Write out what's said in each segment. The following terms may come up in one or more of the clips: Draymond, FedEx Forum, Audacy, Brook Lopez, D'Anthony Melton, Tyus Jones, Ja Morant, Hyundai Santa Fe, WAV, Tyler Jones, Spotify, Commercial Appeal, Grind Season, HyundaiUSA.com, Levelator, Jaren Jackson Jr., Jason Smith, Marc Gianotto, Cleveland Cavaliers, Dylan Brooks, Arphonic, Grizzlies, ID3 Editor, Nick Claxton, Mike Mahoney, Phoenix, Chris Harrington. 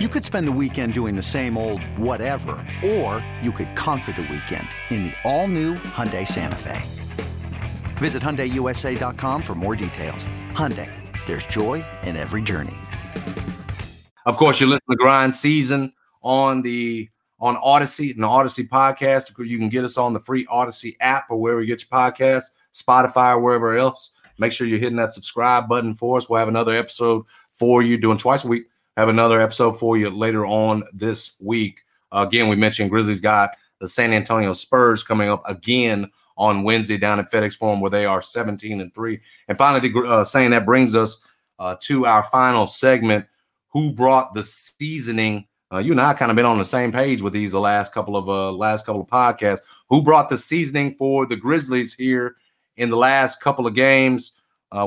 You could spend the weekend doing the same old whatever, or you could conquer the weekend in the all-new Hyundai Santa Fe. Visit HyundaiUSA.com for more details. Hyundai, there's joy in every journey. Of course, you listen to Grind Season on Audacy, and the Audacy podcast. You can get us on the free Audacy app or wherever you get your podcasts, Spotify or wherever else. Make sure you're hitting that subscribe button for us. We'll have another episode for you, doing twice a week. Have another episode for you later on this week. Again, we mentioned Grizzlies got the San Antonio Spurs coming up again on Wednesday down at FedEx Forum, where they are 17-3. And finally, saying that brings us to our final segment, Who Brought the SZNing? You and I kind of been on the same page with these the last couple of podcasts. Who brought the SZNing for the Grizzlies here in the last couple of games?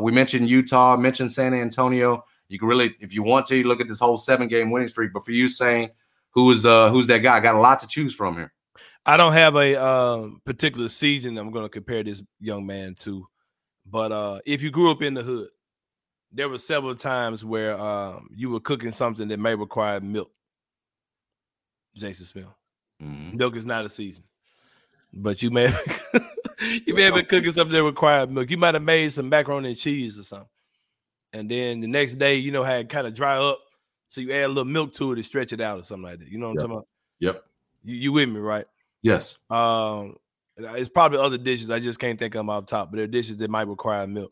We mentioned Utah, mentioned San Antonio. You can really, if you want to, look at this whole 7-game winning streak. But for you, saying who's that guy? Got a lot to choose from here. I don't have a particular season I'm going to compare this young man to, but if you grew up in the hood, there were several times where you were cooking something that may require milk. Jason Smith, milk is not a season, but you may have been cooking something that required milk. You might have made some macaroni and cheese or something. And then the next day, you know, had it kind of dry up. So you add a little milk to it to stretch it out or something like that. You know what I'm talking about? Yep. You with me, right? Yes. It's probably other dishes. I just can't think of them off top, but there are dishes that might require milk.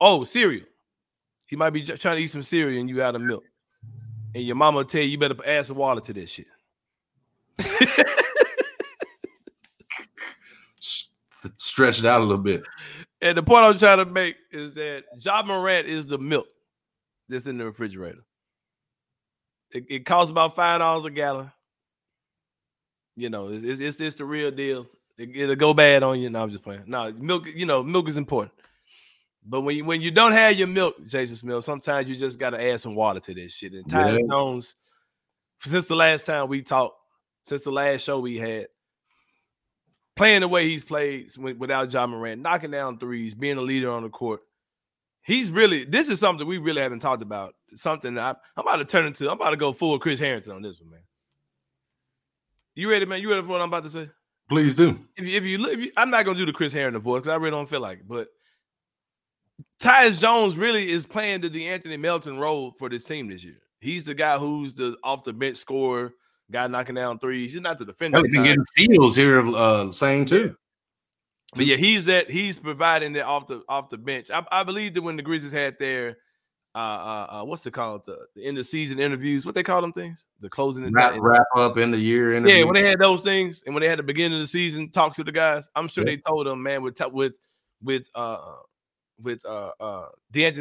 Oh, cereal. He might be trying to eat some cereal and you out of milk. And your mama will tell you, you better add some water to this shit. Stretch it out a little bit. And the point I'm trying to make is that Ja Morant is the milk that's in the refrigerator. It costs about $5 a gallon. You know, it's the real deal. It'll go bad on you. No, I'm just playing. No, milk, you know, milk is important. But when you don't have your milk, Jason Smith, sometimes you just got to add some water to this shit. And Tyler Jones, since the last time we talked, since the last show we had, playing the way he's played without Ja Morant, knocking down threes, being a leader on the court. He's really, this is something we really haven't talked about. Something that I'm about to turn into, I'm about to go full Chris Harrington on this one, man. You ready, man? You ready for what I'm about to say? Please do. If you I'm not going to do the Chris Harrington voice because I really don't feel like it, but Tyus Jones really is playing the D'Anthony Melton role for this team this year. He's the guy who's the off-the-bench scorer, guy knocking down threes. He's not the defender. He's been getting steals here, same too. But yeah, he's providing that off the bench. I believe that when the Grizzlies had their what's it called, the end of season interviews? What they call them things? The closing wrap up in the year interview. Yeah, when they had those things, and when they had the beginning of the season talks with the guys, I'm sure they told them, man, with D'Anthony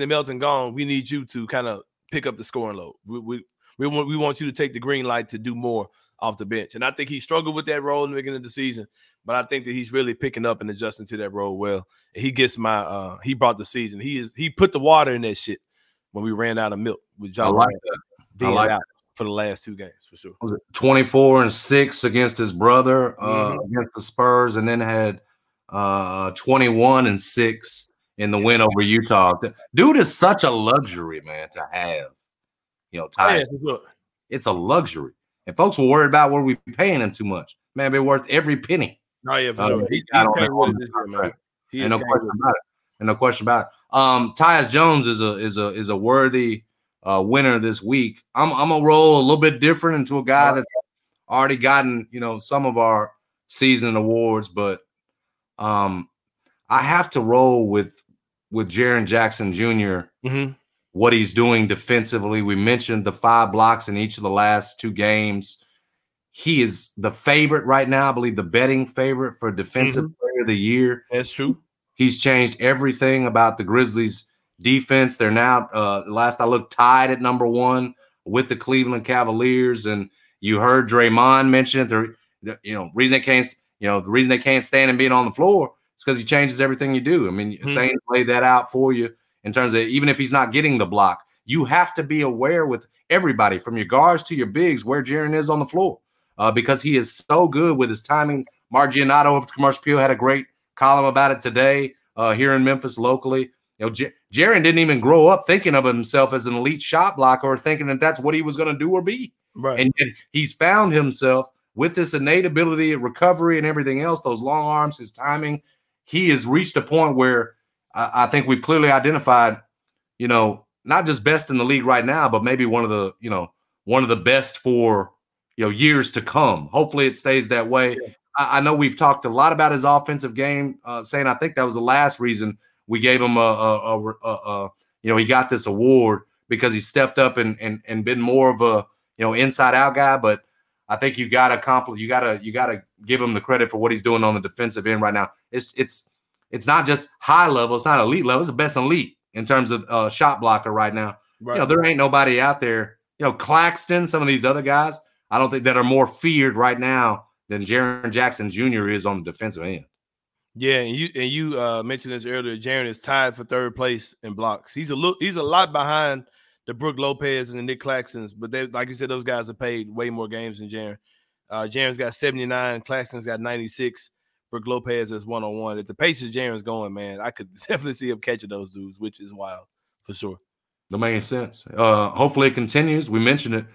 Melton gone, we need you to kind of pick up the scoring load. We want you to take the green light to do more off the bench. And I think he struggled with that role in the beginning of the season, but I think that he's really picking up and adjusting to that role well. And he gets my he brought the season. He put the water in that shit when we ran out of milk with John. I like that. For the last two games for sure. Was it 24-6 against his brother against the Spurs, and then had 21-6 in the win over Utah. Dude is such a luxury, man, to have. You know, Tyus, it's a luxury, and folks were worried about were we paying him too much. Man, it'd be worth every penny. Oh yeah, for sure. He's got on this year, man. No question about it. Tyus Jones is a worthy winner this week. I'm gonna roll a little bit different into a guy that's already gotten, you know, some of our season awards, but I have to roll with Jaren Jackson Jr. Mm-hmm. What he's doing defensively. We mentioned the 5 blocks in each of the last 2 games. He is the favorite right now, I believe the betting favorite for defensive player of the year. That's true. He's changed everything about the Grizzlies defense. They're now, last I looked, tied at number 1 with the Cleveland Cavaliers. And you heard Draymond mention it. The reason they can't stand him being on the floor is because he changes everything you do. I mean, Sane laid that out for you. In terms of even if he's not getting the block, you have to be aware with everybody from your guards to your bigs where Jaren is on the floor because he is so good with his timing. Marc Gianotto of Commercial Appeal had a great column about it today here in Memphis locally. You know, Jaren didn't even grow up thinking of himself as an elite shot blocker or thinking that that's what he was going to do or be. Right. And yet he's found himself with this innate ability, recovery, and everything else, those long arms, his timing. He has reached a point where I think we've clearly identified, you know, not just best in the league right now, but maybe one of the, you know, one of the best for, you know, years to come. Hopefully it stays that way. Yeah. I know we've talked a lot about his offensive game, saying I think that was the last reason we gave him a you know, he got this award because he stepped up and been more of a, you know, inside out guy. But I think you got to you got to give him the credit for what he's doing on the defensive end right now. It's not just high level. It's not elite level. It's the best elite in terms of shot blocker right now. Right. You know, there ain't nobody out there. You know, Claxton, some of these other guys, I don't think that are more feared right now than Jaren Jackson Jr. is on the defensive end. Yeah, and you mentioned this earlier. Jaren is tied for third place in blocks. He's a lot behind the Brook Lopez and the Nick Claxtons, but they, like you said, those guys have played way more games than Jaren. Jaren's got 79, Claxton's got 96, Brook Lopez is 101. At the pace that Jaren's going, man, I could definitely see him catching those dudes, which is wild for sure. That makes sense. Hopefully it continues. We mentioned it.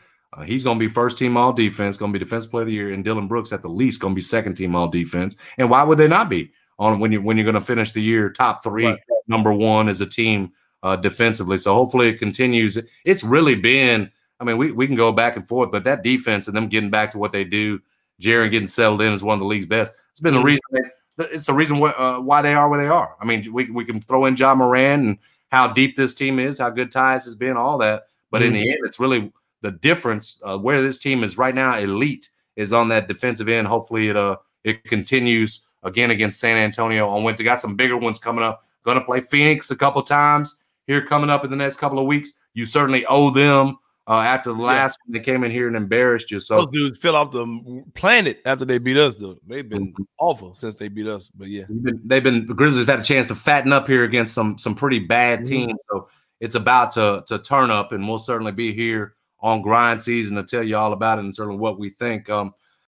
He's going to be first team all defense, going to be defensive player of the year, and Dylan Brooks at the least going to be second team all defense. And why would they not be on when you're going to finish the year top three, right, number one as a team defensively? So hopefully it continues. It's really been, I mean, we can go back and forth, but that defense and them getting back to what they do, Jaren getting settled in is one of the league's best. It's been the reason. It's the reason why they are where they are. I mean, we can throw in Ja Morant and how deep this team is, how good Tyus has been, all that. But in the end, it's really the difference where this team is right now, elite, is on that defensive end. Hopefully it continues again against San Antonio on Wednesday. Got some bigger ones coming up. Going to play Phoenix a couple times here coming up in the next couple of weeks. You certainly owe them after the last one they came in here and embarrassed you. So those dudes fell off the planet after they beat us, though. They've been awful since they beat us. But, yeah. The Grizzlies had a chance to fatten up here against some pretty bad teams. So it's about to turn up, and we'll certainly be here on Grind Season to tell you all about it and certainly what we think.